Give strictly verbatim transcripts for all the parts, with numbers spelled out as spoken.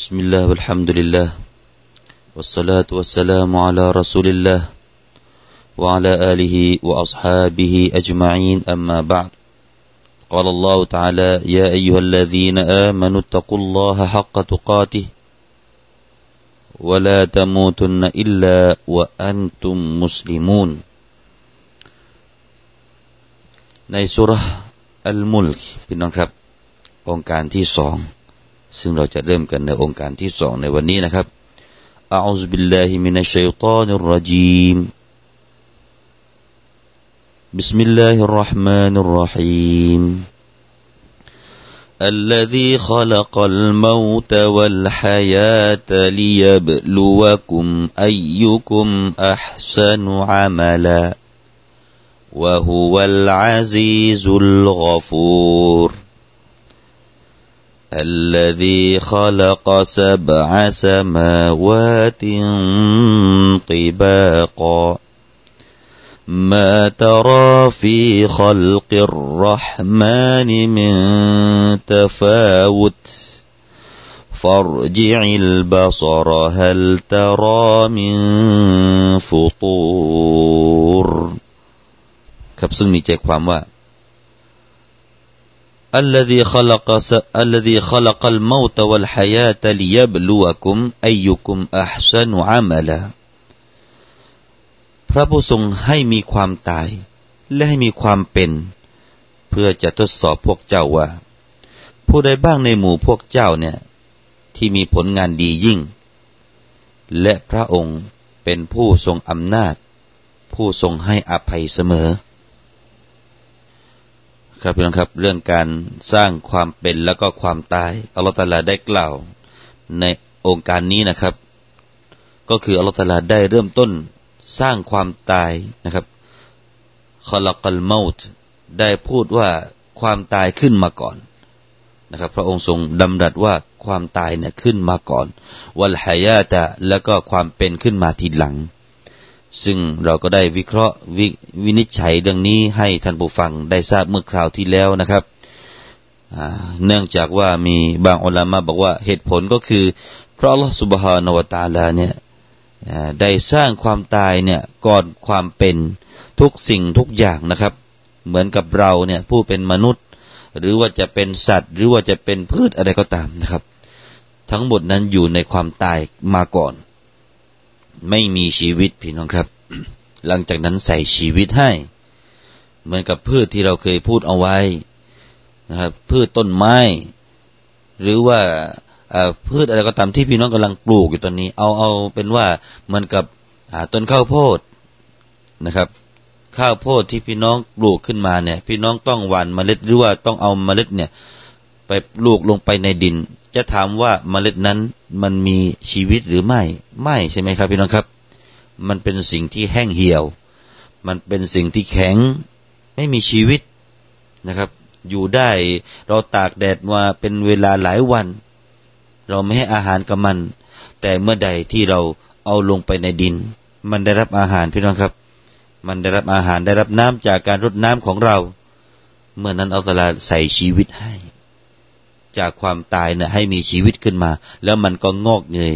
بسم الله والحمد لله والصلاة والسلام على رسول الله وعلى آله وأصحابه أجمعين أما بعد قال الله تعالى يا أيها الذين آمنوا اتقوا الله حق تقاته ولا تموتن إلا وأنتم مسلمون ในซูเราะห์อัลมุลกพี่น้องครับองค์การที่สองซึ่งเราจะเริ่มกันในองค์การที่สองในวันนี้นะครับอะอูซบิลลาฮิมินัชชัยฏอนิรเราะญีมบิสมิลลาฮิรเราะห์มานิรเราะฮีมอัลลซีคะลักัลเมาตะวัลฮายาตะลิยับลุวะกุมอัยยุกุมอะห์ซะนุอะมะลาวะฮุวัลอาซีซุลฆอฟูรالذي خلق سبع سماوات طباقا ما ترى في خلق الرحمن من تفاوت فارجع البصر هل ترى من فطور ครับซึ่งมีใจความว่าالذي خلق الذي خلق الموت والحياة ليبلوكم أيكم أحسن عملا พระผู้ทรงให้มีความตายและให้มีความเป็นเพื่อจะทดสอบพวกเจ้าว่าผู้ใดบ้างในหมู่พวกเจ้าเนี่ยที่มีผลงานดียิ่งและพระองค์เป็นผู้ทรงอำนาจผู้ทรงให้อภัยเสมอครับพี่น้องครับเรื่องการสร้างความเป็นแล้วก็ความตายอัลเลาะห์ตะอาลาได้กล่าวในองค์การนี้นะครับก็คืออัลเลาะห์ตะอาลาได้เริ่มต้นสร้างความตายนะครับคอละกัลเมาตได้พูดว่าความตายขึ้นมาก่อนนะครับพระองค์ทรงดำรัสว่าความตายเนี่ยขึ้นมาก่อนวัลฮายาตะแล้วก็ความเป็นขึ้นมาทีหลังซึ่งเราก็ได้วิเคราะห์วินิจฉัยเรื่องนี้ให้ท่านผู้ฟังได้ทราบเมื่อคราวที่แล้วนะครับเนื่องจากว่ามีบางอุลามะบอกว่าเหตุผลก็คือเพราะอัลเลาะห์ซุบฮานะฮูวะตะอาลาเนี่ยได้สร้างความตายเนี่ยก่อนความเป็นทุกสิ่งทุกอย่างนะครับเหมือนกับเราเนี่ยผู้เป็นมนุษย์หรือว่าจะเป็นสัตว์หรือว่าจะเป็นพืชอะไรก็ตามนะครับทั้งหมดนั้นอยู่ในความตายมาก่อนไม่มีชีวิตพี่น้องครับหลังจากนั้นใส่ชีวิตให้เหมือนกับพืชที่เราเคยพูดเอาไว้นะครับพืชต้นไม้หรือว่าพืชอะไรก็ตามที่พี่น้องกำลังปลูกอยู่ตอนนี้เอาเอาเป็นว่าเหมือนกับต้นข้าวโพดนะครับข้าวโพดที่พี่น้องปลูกขึ้นมาเนี่ยพี่น้องต้องหว่านเมล็ดหรือว่าต้องเอาเมล็ดเนี่ยไปปลูกลงไปในดินจะถามว่าเมล็ดนั้นมันมีชีวิตหรือไม่ไม่ใช่ไหมครับพี่น้องครับมันเป็นสิ่งที่แห้งเหี่ยวมันเป็นสิ่งที่แข็งไม่มีชีวิตนะครับอยู่ได้เราตากแดดมาเป็นเวลาหลายวันเราไม่ให้อาหารกับมันแต่เมื่อใดที่เราเอาลงไปในดินมันได้รับอาหารพี่น้องครับมันได้รับอาหารได้รับน้ำจากการรดน้ำของเราเมื่อนั้นอัลเลาะห์ตะอาลาใส่ชีวิตให้จากความตายเนี่ยให้มีชีวิตขึ้นมาแล้วมันก็งอกเงย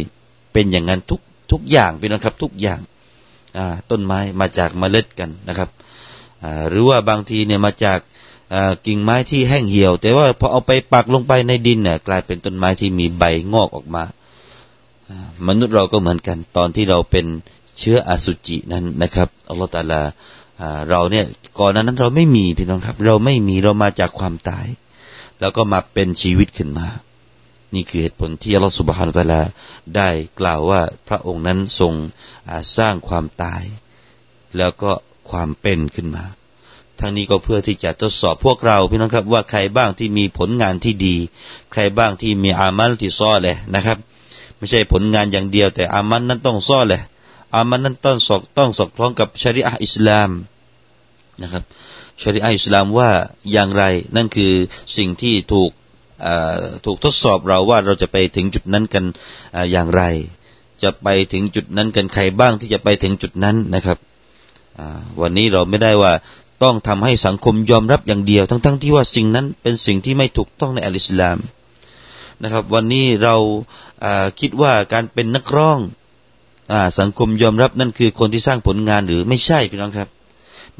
เป็นอย่างนั้นทุกทุกอย่างพี่น้องครับทุกอย่างอ่าต้นไม้มาจากเมล็ดกันนะครับอ่าหรือว่าบางทีเนี่ยมาจากอ่ากิ่งไม้ที่แห้งเหี่ยวแต่ว่าพอเอาไปปักลงไปในดินเนี่ยกลายเป็นต้นไม้ที่มีใบงอกออกมามนุษย์เราก็เหมือนกันตอนที่เราเป็นเชื้ออสุจินั้นนะครับอัลเลาะห์ตะอาลาอ่าเราเนี่ยก่อนนั้นเราไม่มีพี่น้องครับเราไม่มีเรามาจากความตายแล้วก็มาเป็นชีวิตขึ้นมานี่คือเหตุผลที่อัลเลาะห์ซุบฮานะฮูวะตะอาลาได้กล่าวว่าพระองค์นั้นทรงสร้างความตายแล้วก็ความเป็นขึ้นมาทั้งนี้ก็เพื่อที่จะทดสอบพวกเราพี่น้องครับว่าใครบ้างที่มีผลงานที่ดีใครบ้างที่มีอามัลที่ซอเลห์นะครับไม่ใช่ผลงานอย่างเดียวแต่อามัลนั้นต้องซอเลห์อามัลนั้นต้องสอดต้องสอดคล้องกับชะรีอะห์อิสลามนะครับชะรีอะห์อิสลามว่าอย่างไรนั่นคือสิ่งที่ถูกถูกทดสอบเราว่าเราจะไปถึงจุดนั้นกัน อ, อย่างไรจะไปถึงจุดนั้นกันใครบ้างที่จะไปถึงจุดนั้นนะครับวันนี้เราไม่ได้ว่าต้องทำให้สังคมยอมรับอย่างเดียวทั้งๆ ท, ที่ว่าสิ่งนั้นเป็นสิ่งที่ไม่ถูกต้องในอัลอิสลามนะครับวันนี้เรา คิดว่าการเป็นนักร้องอ่าสังคมยอมรับนั่นคือคนที่สร้างผลงานหรือไม่ใช่พี่น้องครับ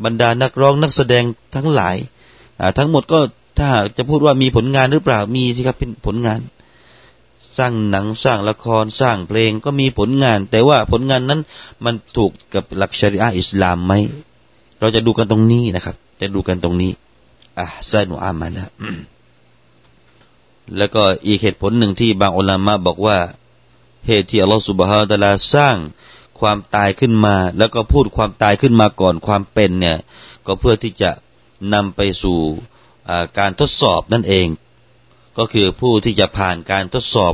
บรรดานักร้องนักแสดงทั้งหลายอ่าทั้งหมดก็ถ้าจะพูดว่ามีผลงานหรือเปล่ามีสิครับเป็นผลงานสร้างหนังสร้างละครสร้างเพลงก็มีผลงานแต่ว่าผลงานนั้นมันถูกกับหลักชริอะห์อิสลามไหมเราจะดูกันตรงนี้นะครับจะดูกันตรงนี้อะห์ซะนุอามาละแล้วก็อีกเหตุผลหนึ่งที่บางอุลามะห์บอกว่าเหตุที่อัลลอฮฺซุบฮานะฮูวะตะอาลาสร้างความตายขึ้นมาแล้วก็พูดความตายขึ้นมาก่อนความเป็นเนี่ยก็เพื่อที่จะนำไปสู่การทดสอบนั่นเองก็คือผู้ที่จะผ่านการทดสอบ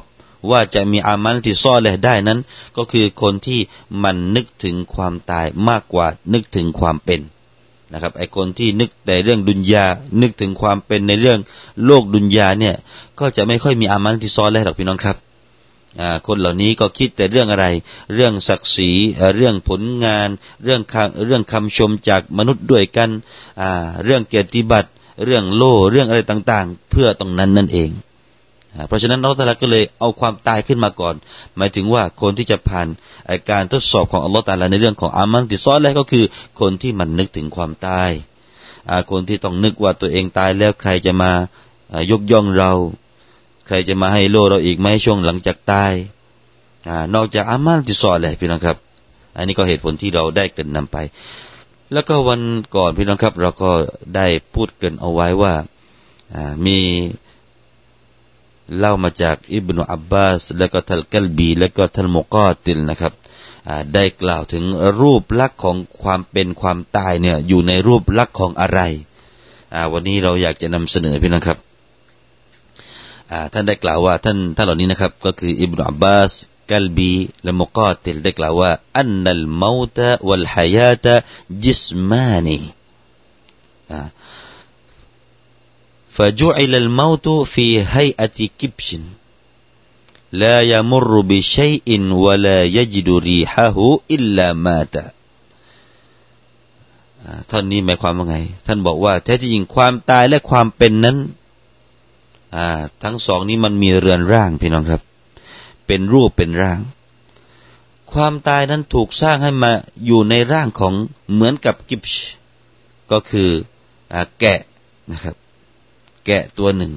ว่าจะมีอามัลที่ซอเลห์ได้นั้นก็คือคนที่มันนึกถึงความตายมากกว่านึกถึงความเป็นนะครับไอ้คนที่นึกแต่เรื่องดุนยานึกถึงความเป็นในเรื่องโลกดุนยาเนี่ยก็จะไม่ค่อยมีอามัลที่ซอเลห์หรอกพี่น้องครับคนเหล่านี้ก็คิดแต่เรื่องอะไรเรื่องศักดิ์ศรีเรื่องผลงานเรื่องเรื่องคำชมจากมนุษย์ด้วยกันเรื่องเกียรติบัตรเรื่องโล่เรื่องอะไรต่างๆเพื่อตรงนั้นนั่นเองเพราะฉะนั้นอัลเลาะห์ตะอาลาก็เลยเอาความตายขึ้นมาก่อนหมายถึงว่าคนที่จะผ่านการทดสอบของอัลเลาะห์ตะอาลาในเรื่องของอามัลที่ซอเลห์ก็คือคนที่มันนึกถึงความตายคนที่ต้องนึกว่าตัวเองตายแล้วใครจะมายกย่องเราใครจะมาให้โล่เราอีกไหมช่วงหลังจากตายนอกจากอามัลที่ซอเลห์พี่น้องครับอันนี้ก็เหตุผลที่เราได้เกริ่นนำไปแล้วก็วันก่อนพี่น้องครับเราก็ได้พูดเกริ่นเอาไว้ว่ามีเล่ามาจากอิบนุอับบาสแล้วก็ทัลกัลบีแล้วก็ทัลมุกอติลนะครับได้กล่าวถึงรูปลักษณ์ของความเป็นความตายเนี่ยอยู่ในรูปลักษณ์ของอะไรวันนี้เราอยากจะนำเสนอพี่น้องครับท่านได้กล่าวว่าท่านท่านเหล่านี้นะครับก็คืออิบนุอับบาสกัลบีและมุกอติลได้กล่าวว่าอันนัลเมาตะวัลฮายาตะจิสมานีฟะจุอิลัลเมาตุฟีฮัยอะติกิบชินลายะมุรบิชัยอินวะลายะจิดุรีฮะฮูอิลลามาตะท่านนี้หมายความว่าไงท่านบอกว่าแท้จริงความตายและความเป็นนั้นทั้งสองนี้มันมีเรือนร่างพี่น้องครับเป็นรูปเป็นร่างความตายนั้นถูกสร้างให้มาอยู่ในร่างของเหมือนกับกิบชก็คือแกะนะครับแกะตัวหนึ่ง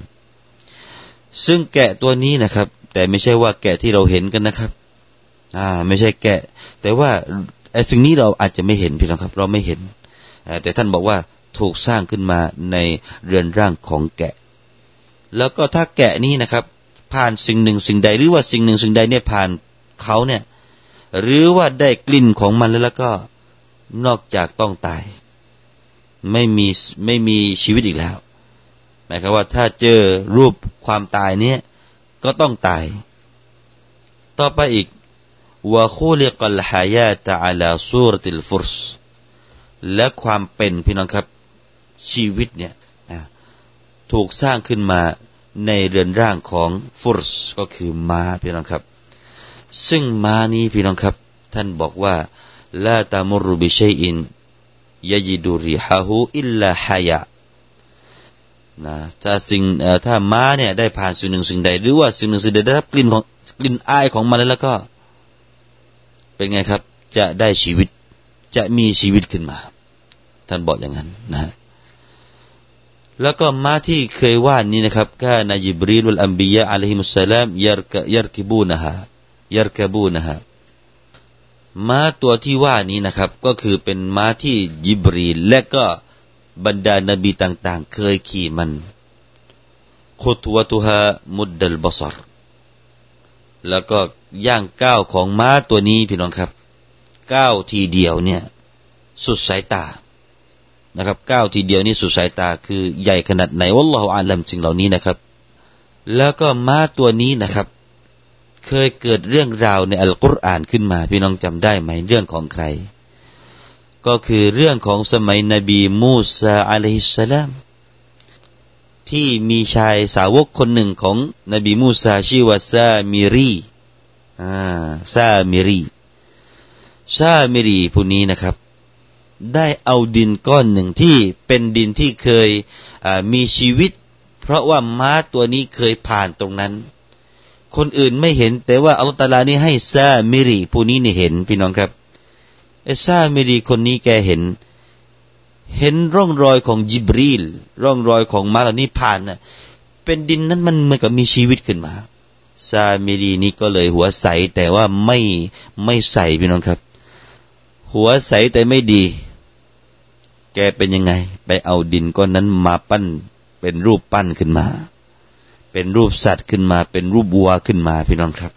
ซึ่งแกะตัวนี้นะครับแต่ไม่ใช่ว่าแกะที่เราเห็นกันนะครับอ่าไม่ใช่แกะแต่ว่าไอ้สิ่งนี้เราอาจจะไม่เห็นพี่น้องครับเราไม่เห็นแต่ท่านบอกว่าถูกสร้างขึ้นมาในเรือนร่างของแกะแล้วก็ถ้าแกะนี้นะครับผ่านสิ่งหนึ่งสิ่งใดหรือว่าสิ่งหนึ่งสิ่งใดเนี่ยผ่านเขาเนี่ยหรือว่าได้กลิ่นของมันแล้วแล้วก็นอกจากต้องตายไม่มีไม่มีชีวิตอีกแล้วหมายความว่าถ้าเจอรูปความตายเนี่ยก็ต้องตายต่อไปอีกวะคูลิกัลฮายาตะอะลาซูเราะติลฟุรสและความเป็นพี่น้องครับชีวิตเนี่ยถูกสร้างขึ้นมาในเรือนร่างของฟุรสก็คือม้าพี่น้องครับซึ่งม้านี้พี่น้องครับท่านบอกว่าลาตะมุรุบิชัยอินยะญิดุริฮะฮูอิลลาฮายะนะถ้าสิ่งถ้าม้าเนี่ยได้ผ่านสิ่งหนึ่งสิ่งใดหรือว่าสิ่งหนึ่งสิ่งใดได้รับกลิ่นของกลิ่นอายของมันแล้วก็เป็นไงครับจะได้ชีวิตจะมีชีวิตขึ้นมาท่านบอกอย่างนั้นนะแล้วก็ม้าที่เคยว่านี้นะครับกานะญิบรีลวัลอัมบิยะอะลัยฮิมุสสลามยัรกะยัรกิบูนะฮะยัรกะบูนะฮะม้าตัวที่ว่านี้นะครับก็คือเป็นม้าที่ญิบรีลและก็บรรดานบีต่างๆเคยขี่มันขุตวะตุฮามุดดัลบะศรแล้วก็ย่างก้าวของม้าตัวนี้พี่น้องครับก้าวทีเดียวเนี่ยสุดสายตานะครับก้าวทีเดียวนี่สุดสายตาคือใหญ่ขนาดไหนวัลลอฮุอาลัมสิ่งเหล่านี้นะครับแล้วก็ม้าตัวนี้นะครับเคยเกิดเรื่องราวในอัลกุรอานขึ้นมาพี่น้องจำได้ไหมเรื่องของใครก็คือเรื่องของสมัยนบีมูซาอะลัยฮิสสลามที่มีชายสาวกคนหนึ่งของนบีมูซาชื่อว่าซามิรีอ่าซามิรีซามิรีผู้นี้นะครับได้เอาดินก้อนหนึ่งที่เป็นดินที่เคยมีชีวิตเพราะว่าม้าตัวนี้เคยผ่านตรงนั้น คนอื่นไม่เห็นแต่ว่าอัลลอฮฺตะอาลานี่ให้ซามิรีผู้นี้นี่เห็นพี่น้องครับไอ้ซามิรีคนนี้แกเห็นเห็นร่องรอยของญิบรีลร่องรอยของมาลานิพานน่ะเป็นดินนั้นมันเหมือนกับมีชีวิตขึ้นมาซามิรีนี่ก็เลยหัวใสแต่ว่าไม่ไม่ใสพี่น้องครับหัวใสแต่ไม่ดีแกเป็นยังไงไปเอาดินก้อนนั้นมาปั้นเป็นรูปปั้นขึ้นมาเป็นรูปสัตว์ขึ้นมาเป็นรูปวัวขึ้นมาพี่น้องครับ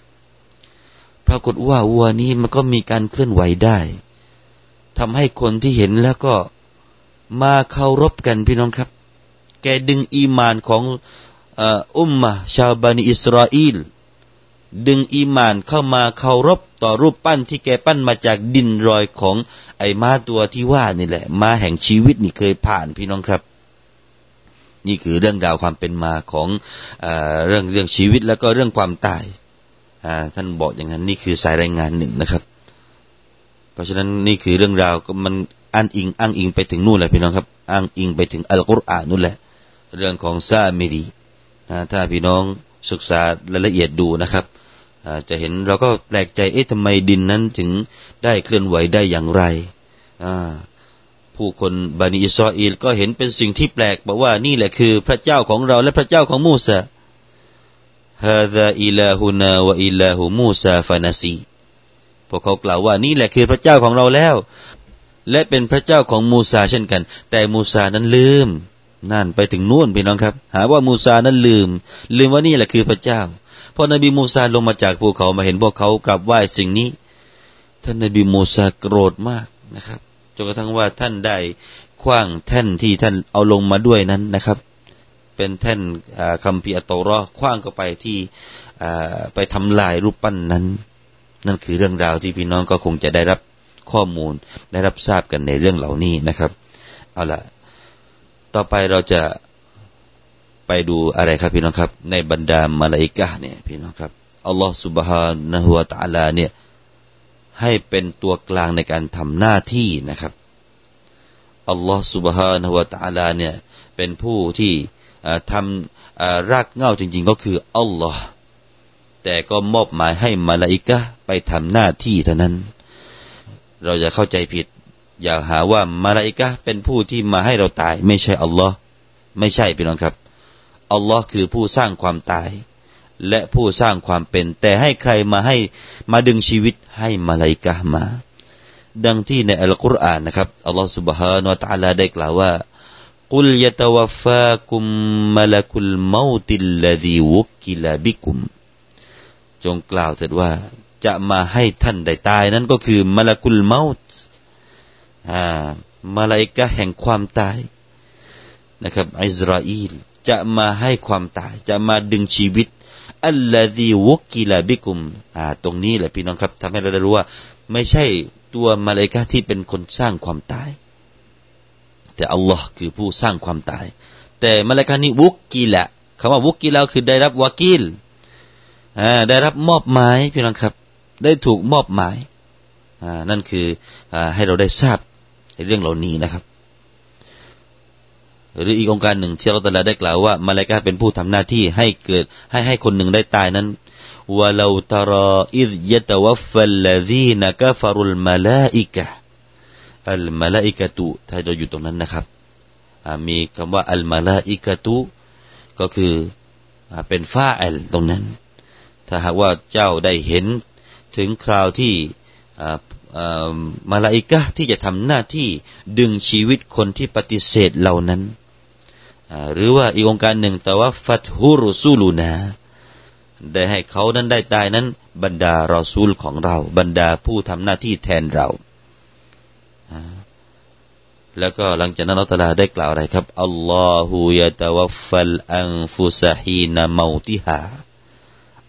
ปรากฏว่าวัวนี้มันก็มีการเคลื่อนไหวได้ทำให้คนที่เห็นแล้วก็มาเคารพกันพี่น้องครับแกดึงอีมานของอุมมะชาวบานีอิสราเอลดึงอีมานเข้ามาเคารพต่อรูปปั้นที่แกปั้นมาจากดินรอยของไอ้ม้าตัวที่ว่านี่แหละม้าแห่งชีวิตนี่เคยผ่านพี่น้องครับนี่คือเรื่องราวความเป็นมาของเอ่อเรื่องเรื่องชีวิตแล้วก็เรื่องความตายอ่าท่านบอกอย่างนั้นนี่คือสายรายงานหนึ่งนะครับเพราะฉะนั้นนี่คือเรื่องราวก็มันอ้างอิงอ้างอิงไปถึงนู่นแหละพี่น้องครับอ้างอิงไปถึงอัลกุรอานนู่นแหละเรื่องของซามิรีนะถ้าพี่น้องศึกษารายละเอียดดูนะครับจะเห็นเราก็แปลกใจเอ๊ะทำไมดินนั้นถึงได้เคลื่อนไหวได้อย่างไรผู้คนบานีอิสราเอลก็เห็นเป็นสิ่งที่แปลกบอกว่านี่แหละคือพระเจ้าของเราและพระเจ้าของมูซาฮาซาอิลาฮุนาวะอิลาฮุมูซาฟะนะซีพวกเขากล่าวว่านี่แหละคือพระเจ้าของเราแล้วและเป็นพระเจ้าของมูซาเช่นกันแต่มูซานั้นลืมนั่นไปถึงนู่นพี่น้องครับหาว่ามูซานั้นลืมลืมว่านี่แหละคือพระเจ้าพอนบีมูซาลงมาจากภูเขามาเห็นพวกเขากราบไหว้สิ่งนี้ท่านนบีมูซาโกรธมากนะครับจนกระทั่งว่าท่านได้ขว้างแท่นที่ท่านเอาลงมาด้วยนั้นนะครับเป็นแท่นคัมภีร์อัตตอเราะห์ขว้างเข้าไปที่ไปทำลายรูปปั้นนั้นนั่นคือเรื่องราวที่พี่น้องก็คงจะได้รับข้อมูลได้รับทราบกันในเรื่องเหล่านี้นะครับเอาล่ะต่อไปเราจะไปดูอะไรครับพี่น้องครับในบรรดามาลาอิกะห์เนี่ยพี่น้องครับอัลลอฮฺซุบฮานะฮูวะตะอาลาเนี่ยให้เป็นตัวกลางในการทำหน้าที่นะครับอัลลอฮฺซุบฮานะฮูวะตะอาลาเนี่ยเป็นผู้ที่ทำรากเหง้าจริงๆก็คืออัลลอฮฺแต่ก็มอบหมายให้มาลาอิกะห์ไปทำหน้าที่เท่านั้นเราจะเข้าใจผิดอย่าหาว่ามาลาอิกะห์เป็นผู้ที่มาให้เราตายไม่ใช่อัลลอฮฺไม่ใช่พี่น้องครับอัลลอฮ์คือผู้สร้างความตายและผู้สร้างความเป็นแต่ให้ใครมาให้มาดึงชีวิตให้มาลาอิกะห์มาดังที่ในอัลกุรอานนะครับอัลลอฮ์ سبحانه และ تعالى ได้กล่าวว่ากุลยะตะวัฟฟากุมมะละกุลเมาติลลซีวุกิลบิกุมจงกล่าวเถิดว่าจะมาให้ท่านได้ตายนั้นก็คือมะละกุลเมาตอ่ามะลาอิกะห์แห่งความตายนะครับอิสราอีลจะมาให้ความตายจะมาดึงชีวิตอัลลาซีวุกิลาบิกุมอ่าตรงนี้แหละพี่น้องครับทำให้เราได้รู้ว่าไม่ใช่ตัวมาลาอิกะห์ที่เป็นคนสร้างความตายแต่อัลลอฮ์คือผู้สร้างความตายแต่มาลาอิกะห์นี้วุกิละคำว่าวุกิละคือได้รับวากิลอ่าได้รับมอบหมายพี่น้องครับได้ถูกมอบหมายอ่านั่นคืออ่าให้เราได้ทราบในเรื่องเหล่านี้นะครับหรืออีกองค์การหนึ่งที่อัลเลาะห์ตะอาลาได้กล่าวว่ามาลาอิกะห์เป็นผู้ทำหน้าที่ให้เกิดให้ให้คนหนึ่งได้ตายนั้นวะลาตะรออิซยะตะวัฟฟัลลซีนะกะฟะรุลมะลาอิกะห์อัลมะลาอิกะตุถ้าเราอยู่ตรงนั้นนะครับมีคำว่าอัลมะลาอิกะตุก็คือเป็นฟาอิลตรงนั้นถ้าหากว่าเจ้าได้เห็นถึงคราวที่มาลาอิกะห์ที่จะทำหน้าที่ดึงชีวิตคนที่ปฏิเสธเหล่านั้นหรือว่าอีกองค์การหนึ่งตะวัฟฟัตฮุรุซูลูนาได้ให้เขานั้นได้ตายนั้นบรรดารอซูลของเราบรรดาผู้ทำหน้าที่แทนเราแล้วก็หลังจากนั้นอัลลอฮฺตะอาลาได้กล่าวอะไรครับอัลลอฮฺยะตะวัฟฟัลอันฟุซะฮีนะเมาติฮา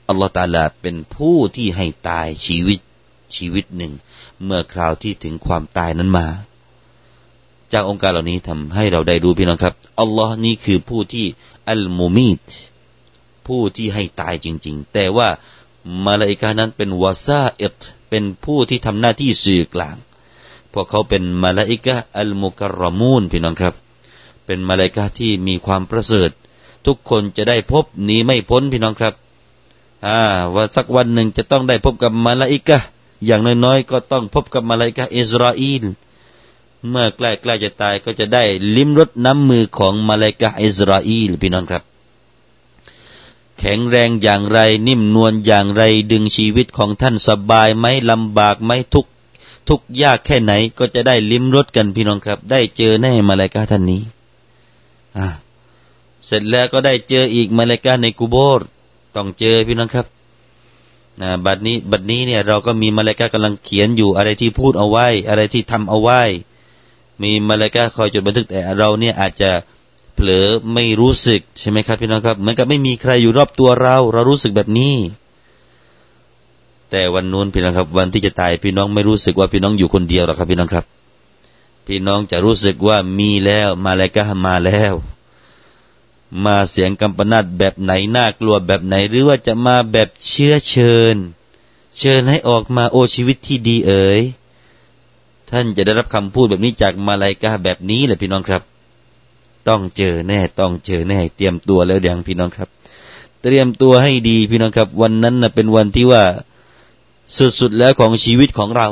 อัลลอฮฺตะอาลาเป็นผู้ที่ให้ตายชีวิตชีวิตหนึ่งเมื่อคราวที่ถึงความตายนั้นมาจากองค์การเหล่านี้ทำให้เราได้รู้พี่น้องครับอัลลอฮ์นี่คือผู้ที่อัลมุมีตผู้ที่ให้ตายจริงๆแต่ว่ามาลาอิกะห์นั้นเป็นวาซาอิตเป็นผู้ที่ทำหน้าที่สื่อกลางพวกเขาเป็นมาลาอิกะห์อัลมุกัรรมูนพี่น้องครับเป็นมาลาอิกะห์ที่มีความประเสริฐทุกคนจะได้พบหนีไม่พ้นพี่น้องครับ อ่าว่าสักวันหนึ่งจะต้องได้พบกับมาลาอิกะห์อย่างน้อยๆก็ต้องพบกับมาลาอิกะห์อิสราอีลเมื่อใกล้ๆจะตายก็จะได้ลิ้มรสน้ำมือของมาลาอิกะห์อิสราอีลพี่น้องครับแข็งแรงอย่างไรนิ่มนวลอย่างไรดึงชีวิตของท่านสบายไหมลำบากไหมทุกทุกยากแค่ไหนก็จะได้ลิ้มรสกันพี่น้องครับได้เจอแน่มาลาอิกะห์ท่านนี้อ่าเสร็จแล้วก็ได้เจออีกมาลาอิกะห์ในกุโบร์ต้องเจอพี่น้องครับนะบัดนี้บัดนี้เนี่ยเราก็มีมาลาอิกะห์กำลังเขียนอยู่อะไรที่พูดเอาไว้อะไรที่ทำเอาไว้มีมาลาอิกะห์คอยจดบันทึกแต่เราเนี่ยอาจจะเผลอไม่รู้สึกใช่ไหมครับพี่น้องครับเหมือนกับไม่มีใครอยู่รอบตัวเราเรารู้สึกแบบนี้แต่วันนู้นพี่น้องครับวันที่จะตายพี่น้องไม่รู้สึกว่าพี่น้องอยู่คนเดียวหรอกครับพี่น้องครับพี่น้องจะรู้สึกว่ามีแล้วมาแล้วก็มาแล้วมาเสียงกำปนาตแบบไหนน่ากลัวแบบไหนหรือว่าจะมาแบบเชื้อเชิญเชิญให้ออกมาโอชีวิตที่ดีเอ๋ยท่านจะได้รับคำพูดแบบนี้จากมาลาอิกะห์แบบนี้แหละพี่น้องครับต้องเจอแน่ต้องเจอแน่เตรียมตัวแล้วเดี๋ยวพี่น้องครับเตรียมตัวให้ดีพี่น้องครับวันนั้นนะเป็นวันที่ว่าสุดๆแล้วของชีวิตของเรา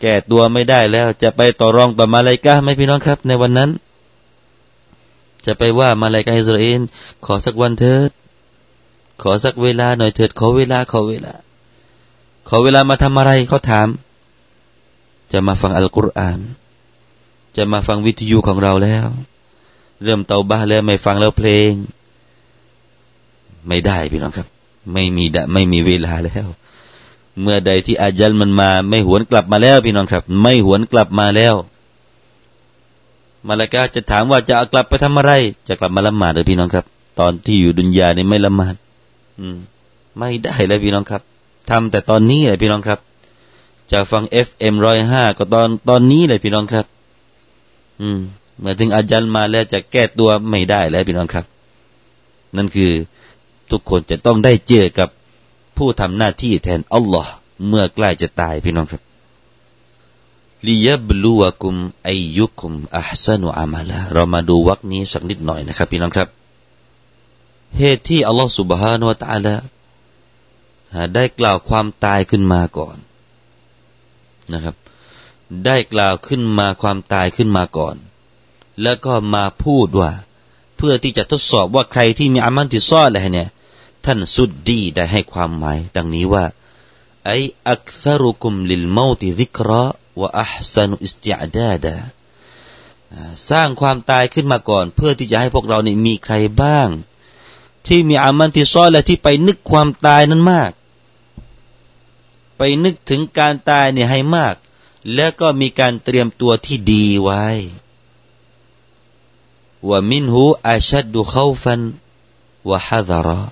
แก้ตัวไม่ได้แล้วจะไปต่อรองต่อมาลาอิกะห์ไหมพี่น้องครับในวันนั้นจะไปว่ามาลาอิกะห์อิสราเอลขอสักวันเถิดขอสักเวลาหน่อยเถิดขอเวลาขอเวลาขอเวลามาทำอะไรเขาถามจะมาฟังอัลกุรอานจะมาฟังวิทยุของเราแล้วเริ่มเตาบ้าแล้วไม่ฟังแล้วเพลงไม่ได้พี่น้องครับไม่มีไม่มีเวลาแล้วเมื่อใดที่อาญัลมันมาไม่หวนกลับมาแล้วพี่น้องครับไม่หวนกลับมาแล้วมาลาอิกะห์จะถามว่าจะกลับไปทำอะไรจะกลับมาละหมาดหรือพี่น้องครับตอนที่อยู่ดุนยานี่ไม่ละหมาดอืมไม่ได้แล้วพี่น้องครับทำแต่ตอนนี้แหละพี่น้องครับจะฟัง เอฟ เอ็ม หนึ่งศูนย์ห้าก็ตอนตอนนี้แหละพี่น้องครับอืมเมื่อถึงอาญัลมาแล้วจะแก้ตัวไม่ได้แล้วพี่น้องครับนั่นคือทุกคนจะต้องได้เจอกับผู้ทำหน้าที่แทนอัลลอฮ์เมื่อใกล้จะตายพี่น้องครับลิยับลูวะกุมอายุกุมอัฮซานุอามาลาเรามาดูวรรคนี้สักนิดหน่อยนะครับพี่น้องครับเหตุที่อัลลอฮ์ซุบฮานะฮูวะตะอาลาได้กล่าวความตายขึ้นมาก่อนนะครับได้กล่าวขึ้นมาความตายขึ้นมาก่อนแล้วก็มาพูดว่าเพื่อที่จะทดสอบว่าใครที่มีอามัลที่ซ่อนอะไรเนี่ยท่านซุดดีได้ให้ความหมายดังนี้ว่าไออักษรุกุมลิลเมาติซิกระวะอัฮซานุอิสติอดาดะสร้างความตายขึ้นมาก่อนเพื่อที่จะให้พวกเราเนี่ยมีใครบ้างที่มีอามัลที่ซ่อนและที่ไปนึกความตายนั้นมากไปนึกถึงการตายเนี่ยให้มากแล้วก็มีการเตรียมตัวที่ดีไว้ว่ามินหูอาชัดดูเข้าฟันว่าฮะดาระ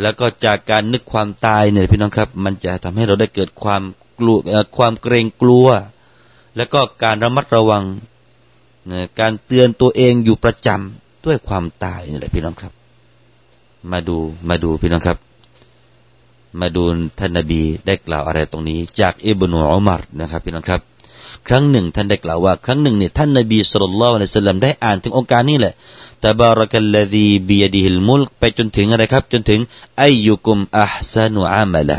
แล้วก็จากการนึกความตายเนี่ยพี่น้องครับมันจะทำให้เราได้เกิดความกลัวความเกรงกลัวแล้วก็การระมัดระวังการเตือนตัวเองอยู่ประจำด้วยความตายนี่แหละพี่น้องครับมาดูมาดูพี่น้องครับมาดูท่านนบีได้กล่าวอะไรตรงนี้จากอิบนุอุมัรนะครับพี่น้องครับครั้งหนึ่งท่านได้กล่าวว่าครั้งหนึ่งเนี่ยท่านนบีศ็อลลัลลอฮุอะลัยฮิวะซัลลัมได้อ่านถึงองค์การนี้แหละตะบารักัลลซีบิยะดิฮิลมุลกไปจนถึงอะไรครับจนถึงอัยยุกุมอัฮซานุอามัลา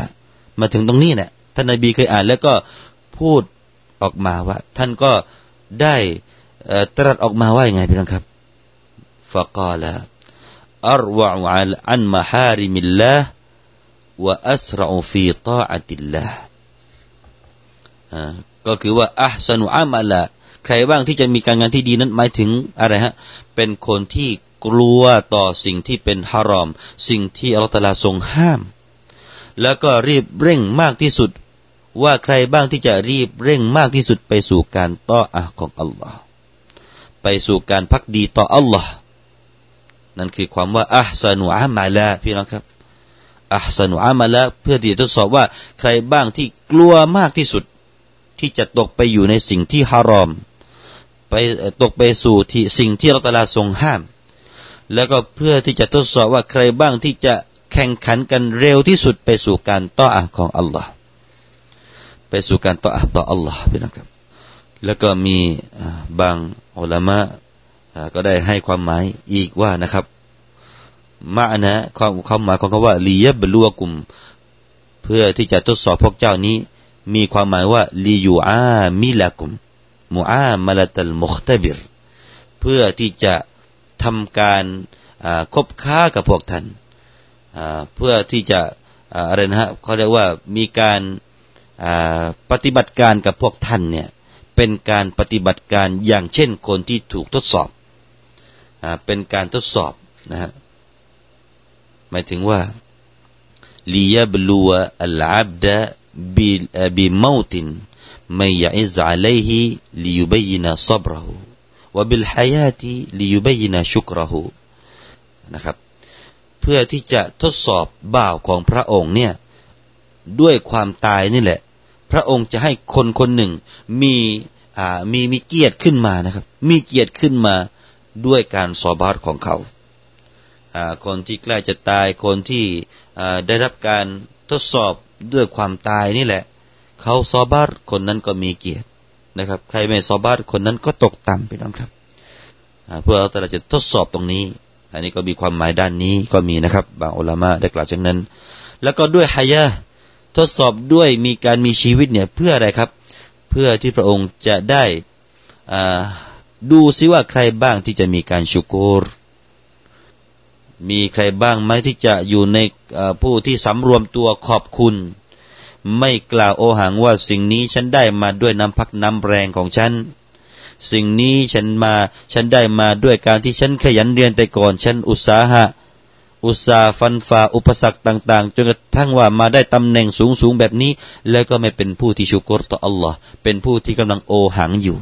มาถึงตรงนี้เนี่ยท่านนบีเคยอ่านแล้วก็พูดออกมาว่าท่านก็ได้ตรัสออกมาว่ายังไงพี่น้องครับฟะกาละอัรวะอุอันมะฮาริมิลลาห์ว่าอัสรอฟีตาอัติลลาห์ก็คือว่าอัฮซานุอามัลาใครบ้างที่จะมีการงานที่ดีนั้นหมายถึงอะไรฮะเป็นคนที่กลัวต่อสิ่งที่เป็นฮารอมสิ่งที่อัลเลาะห์ตะอาลาทรงห้ามแล้วก็รีบเร่งมากที่สุดว่าใครบ้างที่จะรีบเร่งมากที่สุดไปสู่การตออะห์ของอัลเลาะห์ไปสู่การภักดีต่ออัลเลาะห์นั่นคือความว่าอัฮซานุอามัลาพี่น้องครับอัฮซานุอามัลาเพื่อที่จะทดสอบว่าใครบ้างที่กลัวมากที่สุดที่จะตกไปอยู่ในสิ่งที่ฮารอมไปตกไปสู่ที่สิ่งที่อัลเลาะห์ตะอาลาทรงห้ามแล้วก็เพื่อที่จะทดสอบว่าใครบ้างที่จะแข่งขันกันเร็วที่สุดไปสู่การตออะห์ของอัลเลาะห์ไปสู่การตออะห์ต่ออัลเลาะห์พี่น้องครับแล้วก็มีบางอุลามะก็ได้ให้ความหมายอีกว่านะครับ มะนะความความหมายของคำว่าลียับลูกุมเพื่อที่จะทดสอบพวกเจ้านี้มีความหมายว่าลียูอามิลกุมมุอามัลตัลมุคตบิรเพื่อที่จะทำการคบค้ากับพวกท่านเพื่อที่จะอะไรนะฮะเขาเรียกว่ามีการปฏิบัติการกับพวกท่านเนี่ยเป็นการปฏิบัติการอย่างเช่นคนที่ถูกทดสอบเป็นการทดสอบนะฮะหมายถึงว่าลิยับลูอัลอับดะบิบิมอตินมัยยะอิซอะลัยฮิลิยุบัยนะศอบเราะฮูวะบิลฮะยาติลิยุบัยนะชุกเราะฮูนะครับเพื่อที่จะทดสอบบ่าวของพระองค์เนี่ยด้วยความตายนี่แหละพระองค์จะให้คนคนหนึ่งมีอ่ามีมีเกียรติขึ้นมานะครับมีเกียรติขึ้นมาด้วยการซอบาร์ของเขาอ่าคนที่ใกล้จะตายคนที่อ่าได้รับการทดสอบด้วยความตายนี่แหละเขาซอบาร์คนนั้นก็มีเกียรตินะครับใครไม่ซอบาร์คนนั้นก็ตกต่ำไปนะครับอ่าเพื่อเราแต่ละจะทดสอบตรงนี้อันนี้ก็มีความหมายด้านนี้ก็มีนะครับบางอุลามะได้กล่าวเช่นนั้นแล้วก็ด้วยฮายะทดสอบด้วยมีการมีชีวิตเนี่ยเพื่ออะไรครับเพื่อที่พระองค์จะได้อ่าดูซิว่าใครบ้างที่จะมีการชุกูรมีใครบ้างไหมที่จะอยู่ในผู้ที่สำรวมตัวขอบคุณไม่กล่าวโอหังว่าสิ่งนี้ฉันได้มาด้วยน้ำพักน้ำแรงของฉันสิ่งนี้ฉันมาฉันได้มาด้วยการที่ฉันขยันเรียนแต่ก่อนฉันอุตสาหะอุตสาห์ฟันฝ่าอุปสรรคต่างๆจนกระทั่งว่ามาได้ตำแหน่งสูงๆแบบนี้แล้วก็ไม่เป็นผู้ที่ชุกรต่ออัลลอฮ์เป็นผู้ที่กำลังโอหังอยู่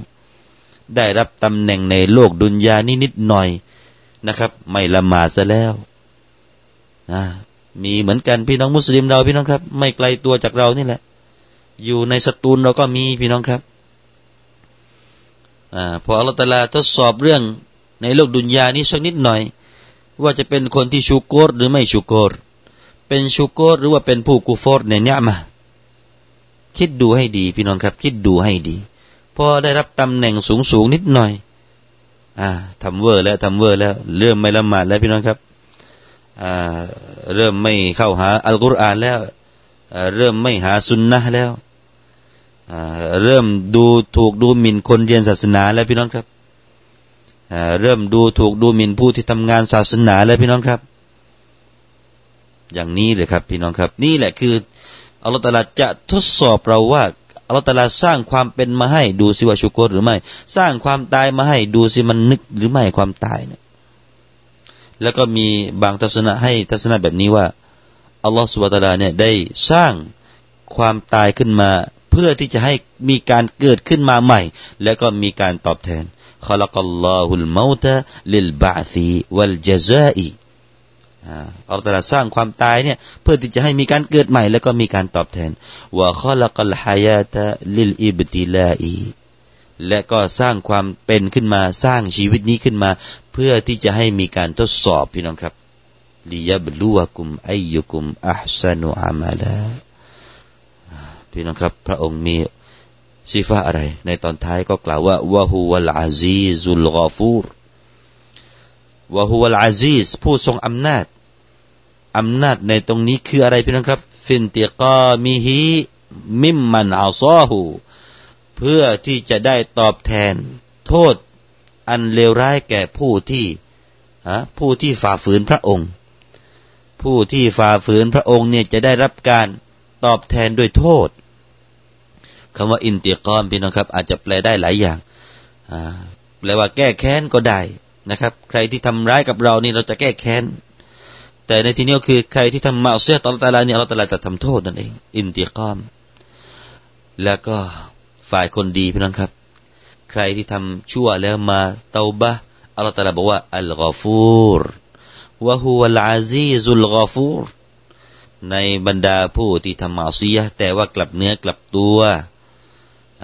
ได้รับตำแหน่งในโลกดุนยานิดๆหน่อยนะครับไม่ละหมาดซะแล้วนะมีเหมือนกันพี่น้องมุสลิมเราพี่น้องครับไม่ไกลตัวจากเรานี่แหละอยู่ในสตูลเราก็มีพี่น้องครับอ่าพออัลเลาะห์ตะอาลาทดสอบเรื่องในโลกดุนยานี้สักนิดหน่อยว่าจะเป็นคนที่ชูกูรหรือไม่ชูกูรเป็นชูกูรหรือว่าเป็นผู้กุฟรในเนียมะห์คิดดูให้ดีพี่น้องครับคิดดูให้ดีพอได้รับตำแหน่งสูงๆนิดหน่อยอ่าทำเวอร์แล้วทำเวอร์แล้วเริ่มไม่ละหมาดแล้วพี่น้องครับอ่าเริ่มไม่เข้าหาอัลกุรอานแล้วอ่าเริ่มไม่หาซุนนะห์แล้วอ่าเริ่มดูถูกดูหมิ่นคนเรียนศาสนาแล้วพี่น้องครับอ่าเริ่มดูถูกดูหมิ่นผู้ที่ทำงานศาสนาแล้วพี่น้องครับอย่างนี้เลยครับพี่น้องครับนี่แหละคืออัลเลาะห์ตะอาลาจะทดสอบเราว่าอัลเลาะห์ตะอาลาสร้างความเป็นมาให้ดูสิว่าชุกรหรือไม่สร้างความตายมาให้ดูสิมันนึกหรือไม่ความตายเนี่ยแล้วก็มีบางทัศนะให้ทัศนะแบบนี้ว่าอัลเลาะห์ซุบฮานะฮูวะตะอาลาเนี่ยได้สร้างความตายขึ้นมาเพื่อที่จะให้มีการเกิดขึ้นมาใหม่แล้วก็มีการตอบแทนคอลักัลลอฮุลเมาตะลิลบะอซีวัลญะซาอีอัลเลาะห์ตะอาลาสร้างความตายเนี่ยเพื่อที่จะให้มีการเกิดใหม่แล้วก็มีการตอบแทนวะคอลักัลฮายาตะลิลอิบติลาอีและก็สร้างความเป็นขึ้นมาสร้างชีวิตนี้ขึ้นมาเพื่อที่จะให้มีการทดสอบพี่น้องครับลิยับลูวะกุมอัยยุกุมอะห์ซะนูอะมะลาพี่น้องครับพระองค์มีซิฟะอะไรในตอนท้ายก็กล่าวว่าวะฮุวัลอาซีซุลกอฟูรวะฮุวัลอาซีซผู้ทรงอำนาจอำนาจในตรงนี้คืออะไรพี่น้องครับฟินติกามิฮิมิมมันอาซาฮูเพื่อที่จะได้ตอบแทนโทษอันเลวร้ายแก่ผู้ที่ฮะผู้ที่ฝ่าฝืนพระองค์ผู้ที่ฝ่าฝืนพระองค์เนี่ยจะได้รับการตอบแทนด้วยโทษคำว่าอินติกอมพี่น้องครับอาจจะแปลได้หลายอย่างอ่าแปลว่าแก้แค้นก็ได้นะครับใครที่ทำร้ายกับเรานี่เราจะแก้แค้นแต่ในที่นี้ก็คือใครที่ทำมะอซียะฮ์ต่ออัลเลาะห์ตะอาลาเนี่ยอัลเลาะห์ตะอาลาจะทำโทษนั่นเองอินติกอมแล้วก็ฝ่ายคนดีพี่น้องครับใครที่ทำชั่วแล้วมาเตาบะห์อัลเลาะห์ตะอาลาบอกว่าอัลกอฟูรวะฮุวัลอาซีซุลกอฟูรในบรรดาผู้ที่ทำมะอซียะฮ์แต่ว่ากลับเนื้อกลับตัว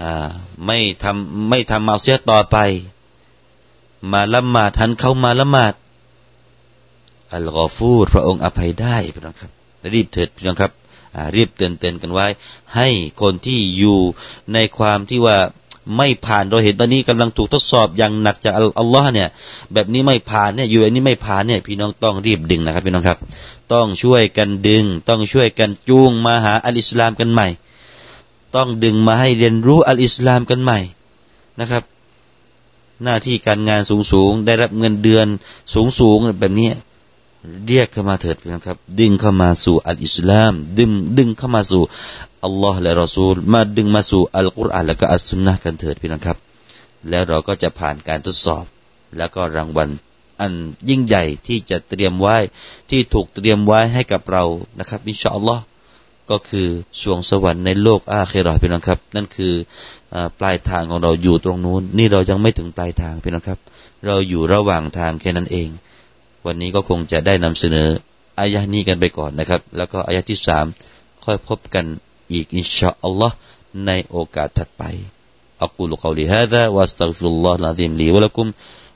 อ่าไม่ทำไม่ทำมะอซียะฮ์ต่อไปมาละหมาดหันเข้ามาละหมาดอัลกอฟูรพระองค์อภัยได้พี่น้องครับรีบเถิดพี่น้องครับอ่ารีบเตือนๆกันไว้ให้คนที่อยู่ในความที่ว่า ไม่ผ่านเราเห็นตอนนี้กำลังถูกทดสอบอย่างหนักจากอัลลอฮ์เนี่ยแบบนี้ไม่ผ่านเนี่ยอยู่อันนี้ไม่ผ่านเนี่ยพี่น้องต้องรีบดึงนะครับพี่น้องครับต้องช่วยกันดึงต้องช่วยกันจูงมาหาอัลอิสลามกันใหม่ต้องดึงมาให้เรียนรู้อัลอิสลามกันใหม่นะครับหน้าที่การงานสูงๆได้รับเงินเดือนสูงๆแบบนี้เรียกเข้ามาเถิดพี่น้องครับดึงเข้ามาสู่อัลอิสลามดึงดึงเข้ามาสู่อัลลอฮ์และรอซูลมาดึงมาสู่อัลกุรอานและก็อัสซุนนะห์กันเถิดพี่น้องครับแล้วเราก็จะผ่านการทดสอบแล้วก็รางวัลอันยิ่งใหญ่ที่จะเตรียมไว้ที่ถูกเตรียมไว้ให้กับเรานะครับอินชาอัลลอฮ์ก็คือสวงสวรรค์ในโลกอาคิเราะห์พี่น้องครับนั่นคือปลายทางของเราอยู่ตรงนู้นนี่เรายังไม่ถึงปลายทางพี่น้องครับเราอยู่ระหว่างทางแค่นั้นเองวันนี้ก็คงจะได้นำเสนออายะห์นี้กันไปก่อนนะครับแล้วก็อายะห์ที่สามค่อยพบกันอีกอินชาอัลลอฮ์ในโอกาสถัดไปอะกูลุกอลีฮาซาวัสตัฆฟิรุลลอฮ์อะซีมลีวะละกุม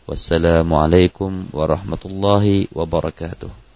วัสสลามุอะลัยกุมวะเราะห์มะตุลลอฮิวะบะเราะกาตุฮ์